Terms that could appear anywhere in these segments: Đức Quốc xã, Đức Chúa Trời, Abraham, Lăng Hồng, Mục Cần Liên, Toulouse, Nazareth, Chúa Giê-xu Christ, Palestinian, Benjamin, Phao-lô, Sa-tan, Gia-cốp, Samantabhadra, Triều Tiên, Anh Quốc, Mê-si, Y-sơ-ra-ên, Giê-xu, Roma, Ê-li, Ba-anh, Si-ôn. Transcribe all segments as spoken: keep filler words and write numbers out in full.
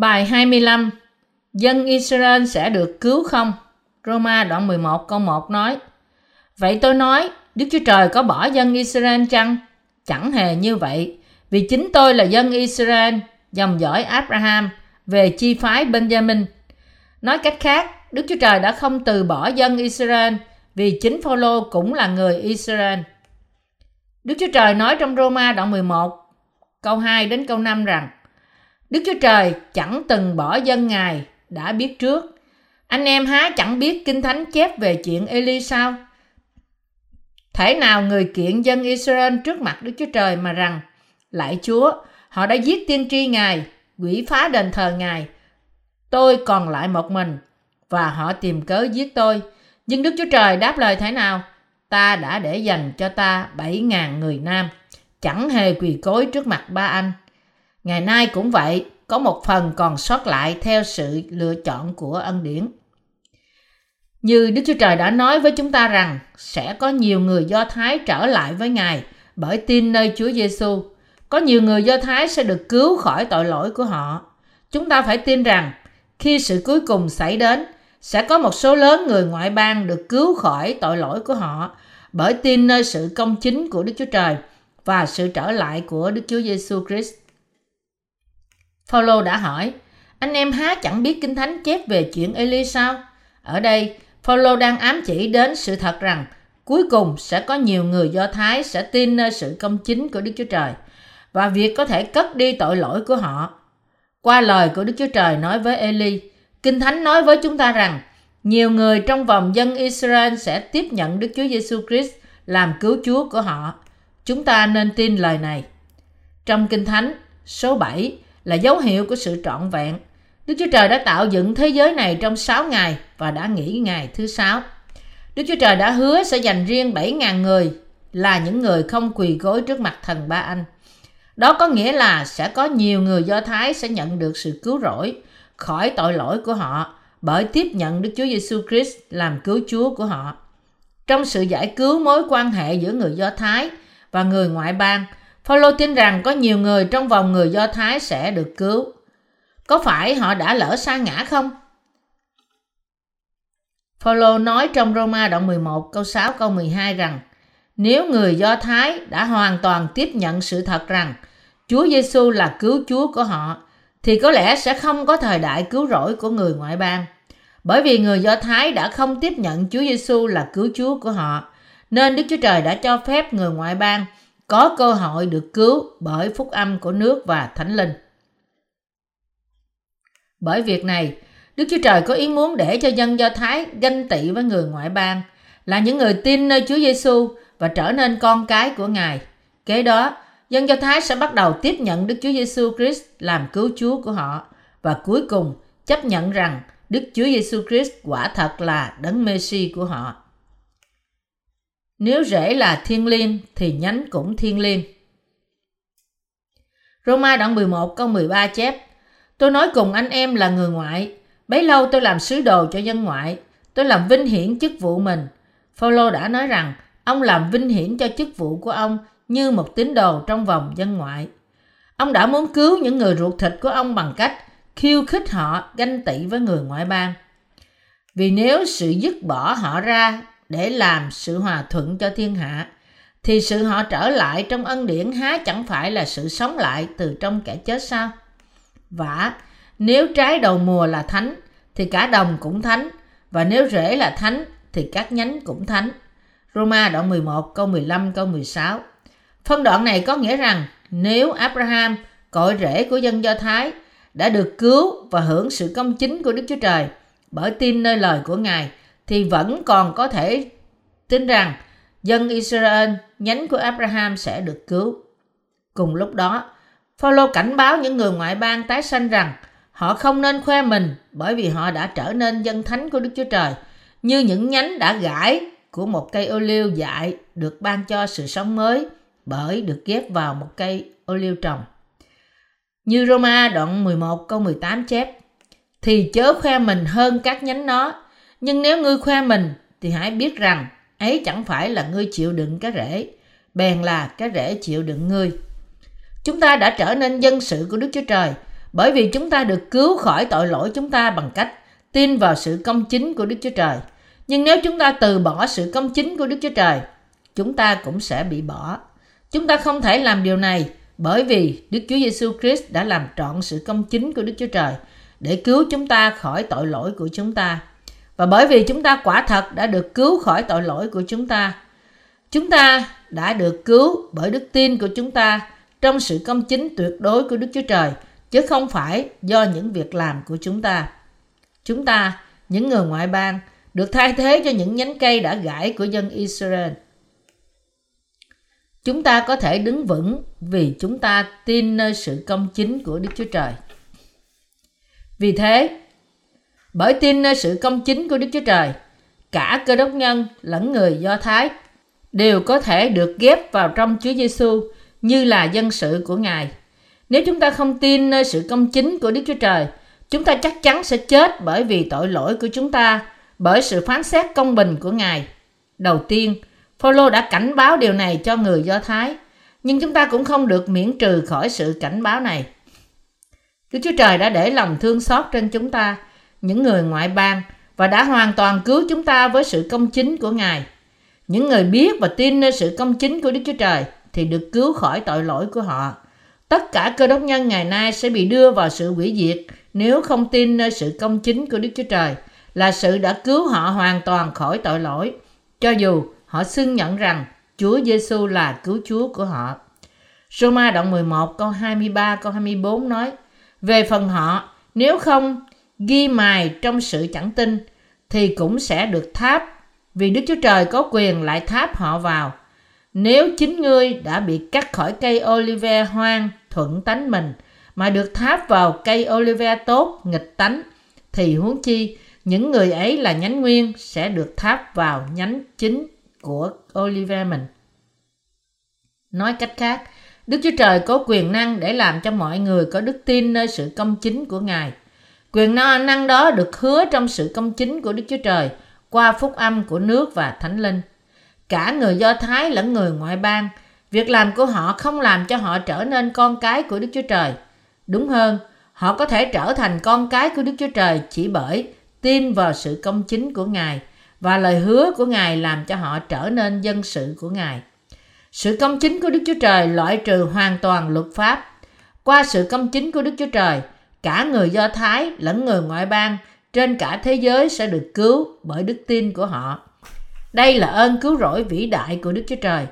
Bài hai mươi lăm. Dân Israel sẽ được cứu không? Roma đoạn mười một câu một nói: Vậy tôi nói, Đức Chúa Trời có bỏ dân Israel chăng? Chẳng hề như vậy, vì chính tôi là dân Israel, dòng dõi Abraham, về chi phái Benjamin. Nói cách khác, Đức Chúa Trời đã không từ bỏ dân Israel, vì chính Phao-lô cũng là người Israel. Đức Chúa Trời nói trong Roma đoạn mười một, câu hai đến câu năm rằng: Đức Chúa Trời chẳng từng bỏ dân Ngài, đã biết trước. Anh em há chẳng biết Kinh Thánh chép về chuyện Ê-li sao? Thể nào người kiện dân Israel trước mặt Đức Chúa Trời mà rằng: Lạy Chúa, họ đã giết tiên tri Ngài, quỷ phá đền thờ Ngài. Tôi còn lại một mình, và họ tìm cớ giết tôi. Nhưng Đức Chúa Trời đáp lời thế nào? Ta đã để dành cho ta bảy ngàn người nam, chẳng hề quỳ cối trước mặt Ba-anh. Ngày nay cũng vậy, có một phần còn sót lại theo sự lựa chọn của ân điển. Như Đức Chúa Trời đã nói với chúng ta rằng sẽ có nhiều người Do Thái trở lại với Ngài bởi tin nơi Chúa Giê-xu. Có nhiều người Do Thái sẽ được cứu khỏi tội lỗi của họ. Chúng ta phải tin rằng khi sự cuối cùng xảy đến, sẽ có một số lớn người ngoại bang được cứu khỏi tội lỗi của họ bởi tin nơi sự công chính của Đức Chúa Trời và sự trở lại của Đức Chúa Giê-xu Christ. Phao-lô đã hỏi: Anh em há chẳng biết Kinh Thánh chép về chuyện Ê-li sao? Ở đây, Phao-lô đang ám chỉ đến sự thật rằng cuối cùng sẽ có nhiều người Do Thái sẽ tin nơi sự công chính của Đức Chúa Trời và việc có thể cất đi tội lỗi của họ. Qua lời của Đức Chúa Trời nói với Ê-li, Kinh Thánh nói với chúng ta rằng nhiều người trong vòng dân Israel sẽ tiếp nhận Đức Chúa Giê-xu Christ làm cứu Chúa của họ. Chúng ta nên tin lời này. Trong Kinh Thánh, số bảy là dấu hiệu của sự trọn vẹn. Đức Chúa Trời đã tạo dựng thế giới này trong sáu ngày và đã nghỉ ngày thứ sáu. Đức Chúa Trời đã hứa sẽ dành riêng bảy ngàn người là những người không quỳ gối trước mặt thần Ba-anh. Đó có nghĩa là sẽ có nhiều người Do Thái sẽ nhận được sự cứu rỗi khỏi tội lỗi của họ bởi tiếp nhận Đức Chúa Giê-xu Christ làm cứu Chúa của họ. Trong sự giải cứu mối quan hệ giữa người Do Thái và người ngoại bang, Phao-lô tin rằng có nhiều người trong vòng người Do Thái sẽ được cứu. Có phải họ đã lỡ sa ngã không? Phao-lô nói trong Roma đoạn mười một câu sáu câu mười hai rằng nếu người Do Thái đã hoàn toàn tiếp nhận sự thật rằng Chúa Giê-xu là cứu Chúa của họ thì có lẽ sẽ không có thời đại cứu rỗi của người ngoại bang. Bởi vì người Do Thái đã không tiếp nhận Chúa Giê-xu là cứu Chúa của họ nên Đức Chúa Trời đã cho phép người ngoại bang có cơ hội được cứu bởi phúc âm của nước và Thánh Linh. Bởi việc này, Đức Chúa Trời có ý muốn để cho dân Do Thái ganh tị với người ngoại bang, là những người tin nơi Chúa Giê-xu và trở nên con cái của Ngài. Kế đó, dân Do Thái sẽ bắt đầu tiếp nhận Đức Chúa Giê-xu Christ làm cứu Chúa của họ và cuối cùng chấp nhận rằng Đức Chúa Giê-xu Christ quả thật là đấng Mê-si của họ. Nếu rễ là thiên liêng thì nhánh cũng thiên liêng. Roma đoạn mười một câu mười ba chép: Tôi nói cùng anh em là người ngoại, bấy lâu tôi làm sứ đồ cho dân ngoại, tôi làm vinh hiển chức vụ mình. Phao-lô đã nói rằng ông làm vinh hiển cho chức vụ của ông như một tín đồ trong vòng dân ngoại. Ông đã muốn cứu những người ruột thịt của ông bằng cách khiêu khích họ ganh tị với người ngoại bang. Vì nếu sự dứt bỏ họ ra để làm sự hòa thuận cho thiên hạ, thì sự họ trở lại trong ân điển há chẳng phải là sự sống lại từ trong kẻ chết sao? Vả, nếu trái đầu mùa là thánh, thì cả đồng cũng thánh, và nếu rễ là thánh, thì các nhánh cũng thánh. Roma đoạn mười một câu mười lăm câu mười sáu. Phân đoạn này có nghĩa rằng nếu Abraham, cội rễ của dân Do Thái, đã được cứu và hưởng sự công chính của Đức Chúa Trời bởi tin nơi lời của Ngài, thì vẫn còn có thể tin rằng dân Israel, nhánh của Abraham sẽ được cứu. Cùng lúc đó, Phao-lô cảnh báo những người ngoại bang tái sanh rằng họ không nên khoe mình bởi vì họ đã trở nên dân thánh của Đức Chúa Trời như những nhánh đã gãi của một cây ô liu dại được ban cho sự sống mới bởi được ghép vào một cây ô liu trồng. Như Roma đoạn mười một câu mười tám chép: Thì chớ khoe mình hơn các nhánh nó, nhưng nếu ngươi khoe mình thì hãy biết rằng ấy chẳng phải là ngươi chịu đựng cái rễ, bèn là cái rễ chịu đựng ngươi. Chúng ta đã trở nên dân sự của Đức Chúa Trời bởi vì chúng ta được cứu khỏi tội lỗi chúng ta bằng cách tin vào sự công chính của Đức Chúa Trời. Nhưng nếu chúng ta từ bỏ sự công chính của Đức Chúa Trời, chúng ta cũng sẽ bị bỏ. Chúng ta không thể làm điều này bởi vì Đức Chúa Giê-xu Christ đã làm trọn sự công chính của Đức Chúa Trời để cứu chúng ta khỏi tội lỗi của chúng ta. Và bởi vì chúng ta quả thật đã được cứu khỏi tội lỗi của chúng ta, chúng ta đã được cứu bởi đức tin của chúng ta trong sự công chính tuyệt đối của Đức Chúa Trời, chứ không phải do những việc làm của chúng ta. Chúng ta, những người ngoại bang, được thay thế cho những nhánh cây đã gãy của dân Israel. Chúng ta có thể đứng vững vì chúng ta tin nơi sự công chính của Đức Chúa Trời. Vì thế, bởi tin nơi sự công chính của Đức Chúa Trời, cả Cơ đốc nhân lẫn người Do Thái đều có thể được ghép vào trong Chúa Giê-xu như là dân sự của Ngài. Nếu chúng ta không tin nơi sự công chính của Đức Chúa Trời, chúng ta chắc chắn sẽ chết bởi vì tội lỗi của chúng ta, bởi sự phán xét công bình của Ngài. Đầu tiên, Phao-lô đã cảnh báo điều này cho người Do Thái, nhưng chúng ta cũng không được miễn trừ khỏi sự cảnh báo này. Đức Chúa Trời đã để lòng thương xót trên chúng ta, những người ngoại bang, và đã hoàn toàn cứu chúng ta với sự công chính của Ngài. Những người biết và tin nơi sự công chính của Đức Chúa Trời thì được cứu khỏi tội lỗi của họ. Tất cả Cơ đốc nhân ngày nay sẽ bị đưa vào sự hủy diệt nếu không tin nơi sự công chính của Đức Chúa Trời là sự đã cứu họ hoàn toàn khỏi tội lỗi, cho dù họ xưng nhận rằng Chúa Giê-xu là cứu Chúa của họ. Roma đoạn mười một câu hai mươi ba câu hai mươi bốn nói: về phần họ, nếu không ghi mài trong sự chẳng tin thì cũng sẽ được tháp, vì Đức Chúa Trời có quyền lại tháp họ vào. Nếu chính ngươi đã bị cắt khỏi cây olive hoang thuận tánh mình mà được tháp vào cây olive tốt nghịch tánh, thì huống chi những người ấy là nhánh nguyên sẽ được tháp vào nhánh chính của olive mình. Nói cách khác, Đức Chúa Trời có quyền năng để làm cho mọi người có đức tin nơi sự công chính của Ngài. Quyền năng đó được hứa trong sự công chính của Đức Chúa Trời qua phúc âm của nước và Thánh Linh. Cả người Do Thái lẫn người ngoại bang, việc làm của họ không làm cho họ trở nên con cái của Đức Chúa Trời. Đúng hơn, họ có thể trở thành con cái của Đức Chúa Trời chỉ bởi tin vào sự công chính của Ngài và lời hứa của Ngài làm cho họ trở nên dân sự của Ngài. Sự công chính của Đức Chúa Trời loại trừ hoàn toàn luật pháp. Qua sự công chính của Đức Chúa Trời, cả người Do Thái lẫn người ngoại bang trên cả thế giới sẽ được cứu bởi đức tin của họ. Đây là ơn cứu rỗi vĩ đại của Đức Chúa Trời,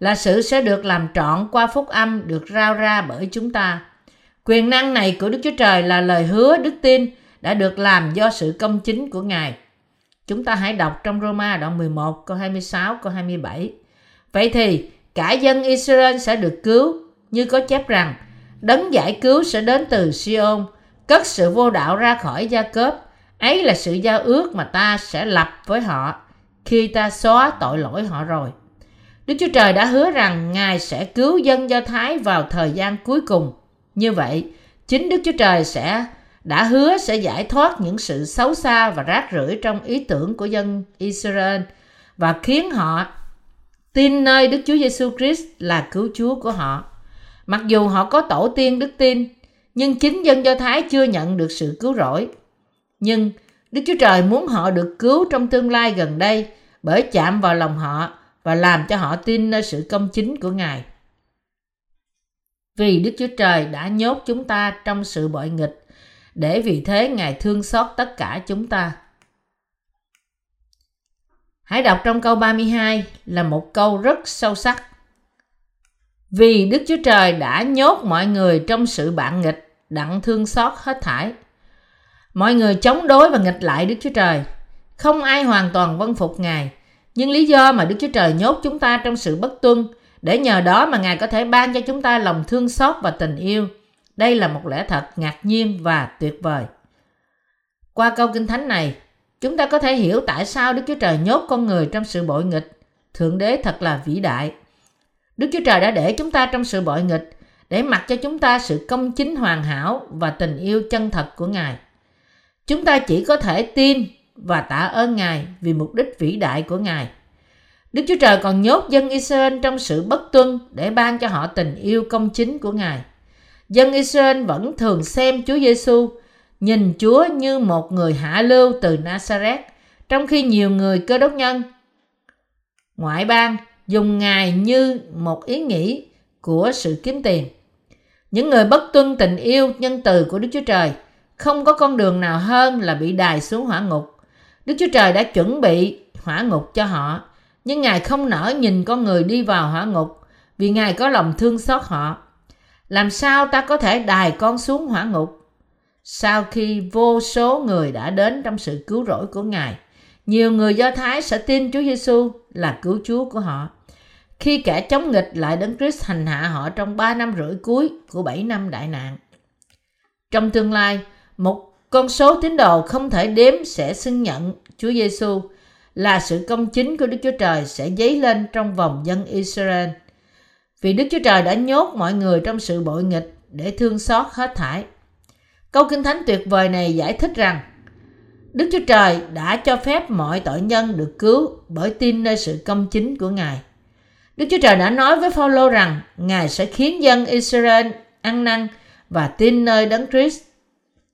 là sự sẽ được làm trọn qua phúc âm được rao ra bởi chúng ta. Quyền năng này của Đức Chúa Trời là lời hứa đức tin đã được làm do sự công chính của Ngài. Chúng ta hãy đọc trong Roma đoạn mười một câu hai mươi sáu câu hai mươi bảy. Vậy thì cả dân Israel sẽ được cứu, như có chép rằng: đấng giải cứu sẽ đến từ Si-ôn, cất sự vô đạo ra khỏi Gia-cốp. Ấy là sự giao ước mà ta sẽ lập với họ khi ta xóa tội lỗi họ rồi. Đức Chúa Trời đã hứa rằng Ngài sẽ cứu dân Do Thái vào thời gian cuối cùng. Như vậy, chính Đức Chúa Trời sẽ đã hứa sẽ giải thoát những sự xấu xa và rác rưởi trong ý tưởng của dân Israel và khiến họ tin nơi Đức Chúa Giê-xu Christ là cứu Chúa của họ. Mặc dù họ có tổ tiên đức tin, nhưng chính dân Do Thái chưa nhận được sự cứu rỗi. Nhưng Đức Chúa Trời muốn họ được cứu trong tương lai gần đây bởi chạm vào lòng họ và làm cho họ tin nơi sự công chính của Ngài. Vì Đức Chúa Trời đã nhốt chúng ta trong sự bội nghịch, để vì thế Ngài thương xót tất cả chúng ta. Hãy đọc trong câu ba mươi hai là một câu rất sâu sắc. Vì Đức Chúa Trời đã nhốt mọi người trong sự bạn nghịch, đặng thương xót hết thảy. Mọi người chống đối và nghịch lại Đức Chúa Trời. Không ai hoàn toàn vâng phục Ngài. Nhưng lý do mà Đức Chúa Trời nhốt chúng ta trong sự bất tuân, để nhờ đó mà Ngài có thể ban cho chúng ta lòng thương xót và tình yêu. Đây là một lẽ thật ngạc nhiên và tuyệt vời. Qua câu Kinh Thánh này, chúng ta có thể hiểu tại sao Đức Chúa Trời nhốt con người trong sự bội nghịch. Thượng Đế thật là vĩ đại. Đức Chúa Trời đã để chúng ta trong sự bội nghịch để mặc cho chúng ta sự công chính hoàn hảo và tình yêu chân thật của Ngài. Chúng ta chỉ có thể tin và tạ ơn Ngài vì mục đích vĩ đại của Ngài. Đức Chúa Trời còn nhốt dân Israel trong sự bất tuân để ban cho họ tình yêu công chính của Ngài. dân Israel vẫn thường xem Chúa Giê-xu, nhìn Chúa như một người hạ lưu từ Nazareth, trong khi nhiều người Cơ đốc nhân ngoại bang dùng Ngài như một ý nghĩ của sự kiếm tiền. Những người bất tuân tình yêu nhân từ của Đức Chúa Trời không có con đường nào hơn là bị đày xuống hỏa ngục. Đức Chúa Trời đã chuẩn bị hỏa ngục cho họ, nhưng Ngài không nỡ nhìn con người đi vào hỏa ngục vì Ngài có lòng thương xót họ. Làm sao ta có thể đày con xuống hỏa ngục? Sau khi vô số người đã đến trong sự cứu rỗi của Ngài, nhiều người Do Thái sẽ tin Chúa Giê-xu là cứu Chúa của họ. Khi kẻ chống nghịch lại Đấng Christ hành hạ họ trong ba năm rưỡi cuối của bảy năm đại nạn. Trong tương lai, một con số tín đồ không thể đếm sẽ xưng nhận Chúa Giê-xu là sự công chính của Đức Chúa Trời sẽ dấy lên trong vòng dân Israel. Vì Đức Chúa Trời đã nhốt mọi người trong sự bội nghịch để thương xót hết thảy. Câu Kinh Thánh tuyệt vời này giải thích rằng Đức Chúa Trời đã cho phép mọi tội nhân được cứu bởi tin nơi sự công chính của Ngài. Đức Chúa Trời đã nói với Phao-lô rằng Ngài sẽ khiến dân Israel ăn năn và tin nơi Đấng Christ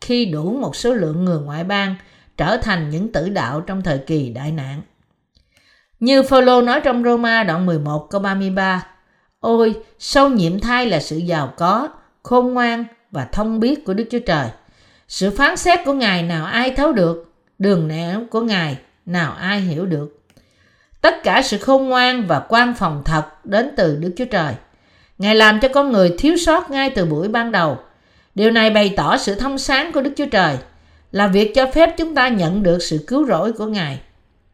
khi đủ một số lượng người ngoại bang trở thành những tử đạo trong thời kỳ đại nạn. Như Phao-lô nói trong Roma đoạn mười một câu ba mươi ba, ôi, sâu nhiệm thay là sự giàu có, khôn ngoan và thông biết của Đức Chúa Trời. Sự phán xét của Ngài nào ai thấu được, đường nẻo của Ngài nào ai hiểu được. Tất cả sự khôn ngoan và quan phòng thật đến từ Đức Chúa Trời. Ngài làm cho con người thiếu sót ngay từ buổi ban đầu. Điều này bày tỏ sự thông sáng của Đức Chúa Trời, là việc cho phép chúng ta nhận được sự cứu rỗi của Ngài.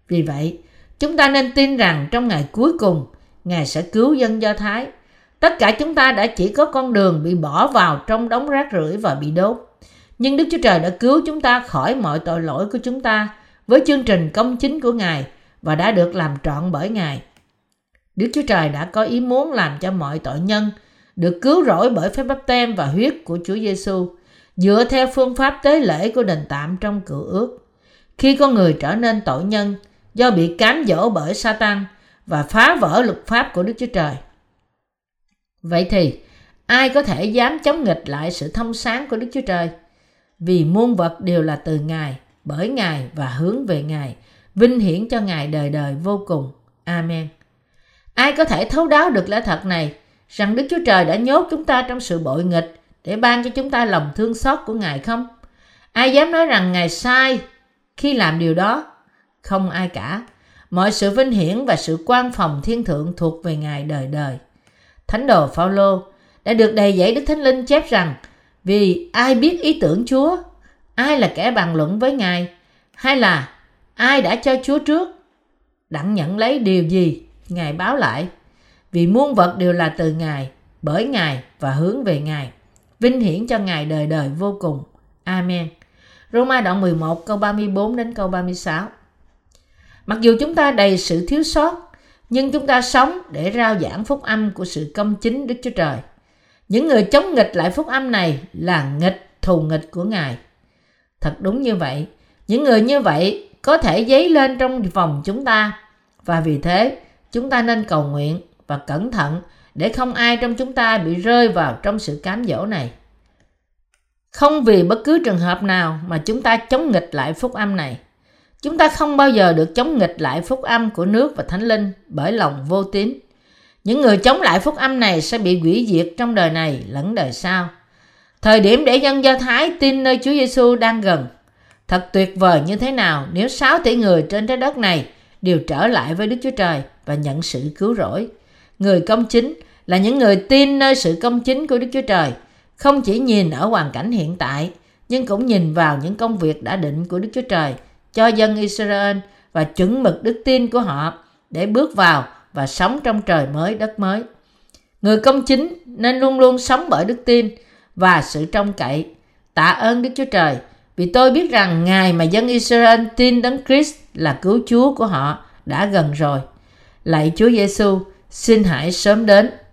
Vì vậy, chúng ta nên tin rằng trong ngày cuối cùng, Ngài sẽ cứu dân Do Thái. Tất cả chúng ta đã chỉ có con đường bị bỏ vào trong đống rác rưởi và bị đốt. Nhưng Đức Chúa Trời đã cứu chúng ta khỏi mọi tội lỗi của chúng ta với chương trình công chính của Ngài và đã được làm trọn bởi Ngài. Đức Chúa Trời đã có ý muốn làm cho mọi tội nhân được cứu rỗi bởi phép báp-têm và huyết của Chúa Giê-xu dựa theo phương pháp tế lễ của đền tạm trong Cựu Ước. Khi con người trở nên tội nhân do bị cám dỗ bởi Sa-tan và phá vỡ luật pháp của Đức Chúa Trời. Vậy thì, ai có thể dám chống nghịch lại sự thông sáng của Đức Chúa Trời? Vì muôn vật đều là từ Ngài, bởi Ngài và hướng về Ngài, vinh hiển cho Ngài đời đời vô cùng. Amen. Ai có thể thấu đáo được lẽ thật này, rằng Đức Chúa Trời đã nhốt chúng ta trong sự bội nghịch để ban cho chúng ta lòng thương xót của Ngài không? Ai dám nói rằng Ngài sai khi làm điều đó? Không ai cả. Mọi sự vinh hiển và sự quan phòng thiên thượng thuộc về Ngài đời đời. Thánh đồ Phao-lô đã được đầy dẫy Đức Thánh Linh chép rằng vì ai biết ý tưởng Chúa, ai là kẻ bàn luận với Ngài, hay là ai đã cho Chúa trước, đặng nhận lấy điều gì, Ngài báo lại. Vì muôn vật đều là từ Ngài, bởi Ngài và hướng về Ngài, vinh hiển cho Ngài đời đời vô cùng. Amen. Roma đoạn mười một câu ba mươi tư đến câu ba mươi sáu. Mặc dù chúng ta đầy sự thiếu sót, nhưng chúng ta sống để rao giảng phúc âm của sự công chính Đức Chúa Trời. Những người chống nghịch lại phúc âm này là nghịch thù nghịch của Ngài. Thật đúng như vậy, những người như vậy có thể dấy lên trong vòng chúng ta. Và vì thế, chúng ta nên cầu nguyện và cẩn thận để không ai trong chúng ta bị rơi vào trong sự cám dỗ này. Không vì bất cứ trường hợp nào mà chúng ta chống nghịch lại phúc âm này. Chúng ta không bao giờ được chống nghịch lại phúc âm của nước và Thánh Linh bởi lòng vô tín. Những người chống lại phúc âm này sẽ bị hủy diệt trong đời này lẫn đời sau. Thời điểm để dân Do Thái tin nơi Chúa Giê-xu đang gần. Thật tuyệt vời như thế nào nếu sáu tỷ người trên trái đất này đều trở lại với Đức Chúa Trời và nhận sự cứu rỗi. Người công chính là những người tin nơi sự công chính của Đức Chúa Trời, không chỉ nhìn ở hoàn cảnh hiện tại, nhưng cũng nhìn vào những công việc đã định của Đức Chúa Trời cho dân Israel và chuẩn mực đức tin của họ để bước vào và sống trong trời mới đất mới. Người công chính nên luôn luôn sống bởi đức tin và sự trông cậy. Tạ ơn Đức Chúa Trời vì tôi biết rằng Ngài mà dân Israel tin Đấng Christ là cứu Chúa của họ đã gần rồi. Lạy Chúa Giê-xu, xin hãy sớm đến.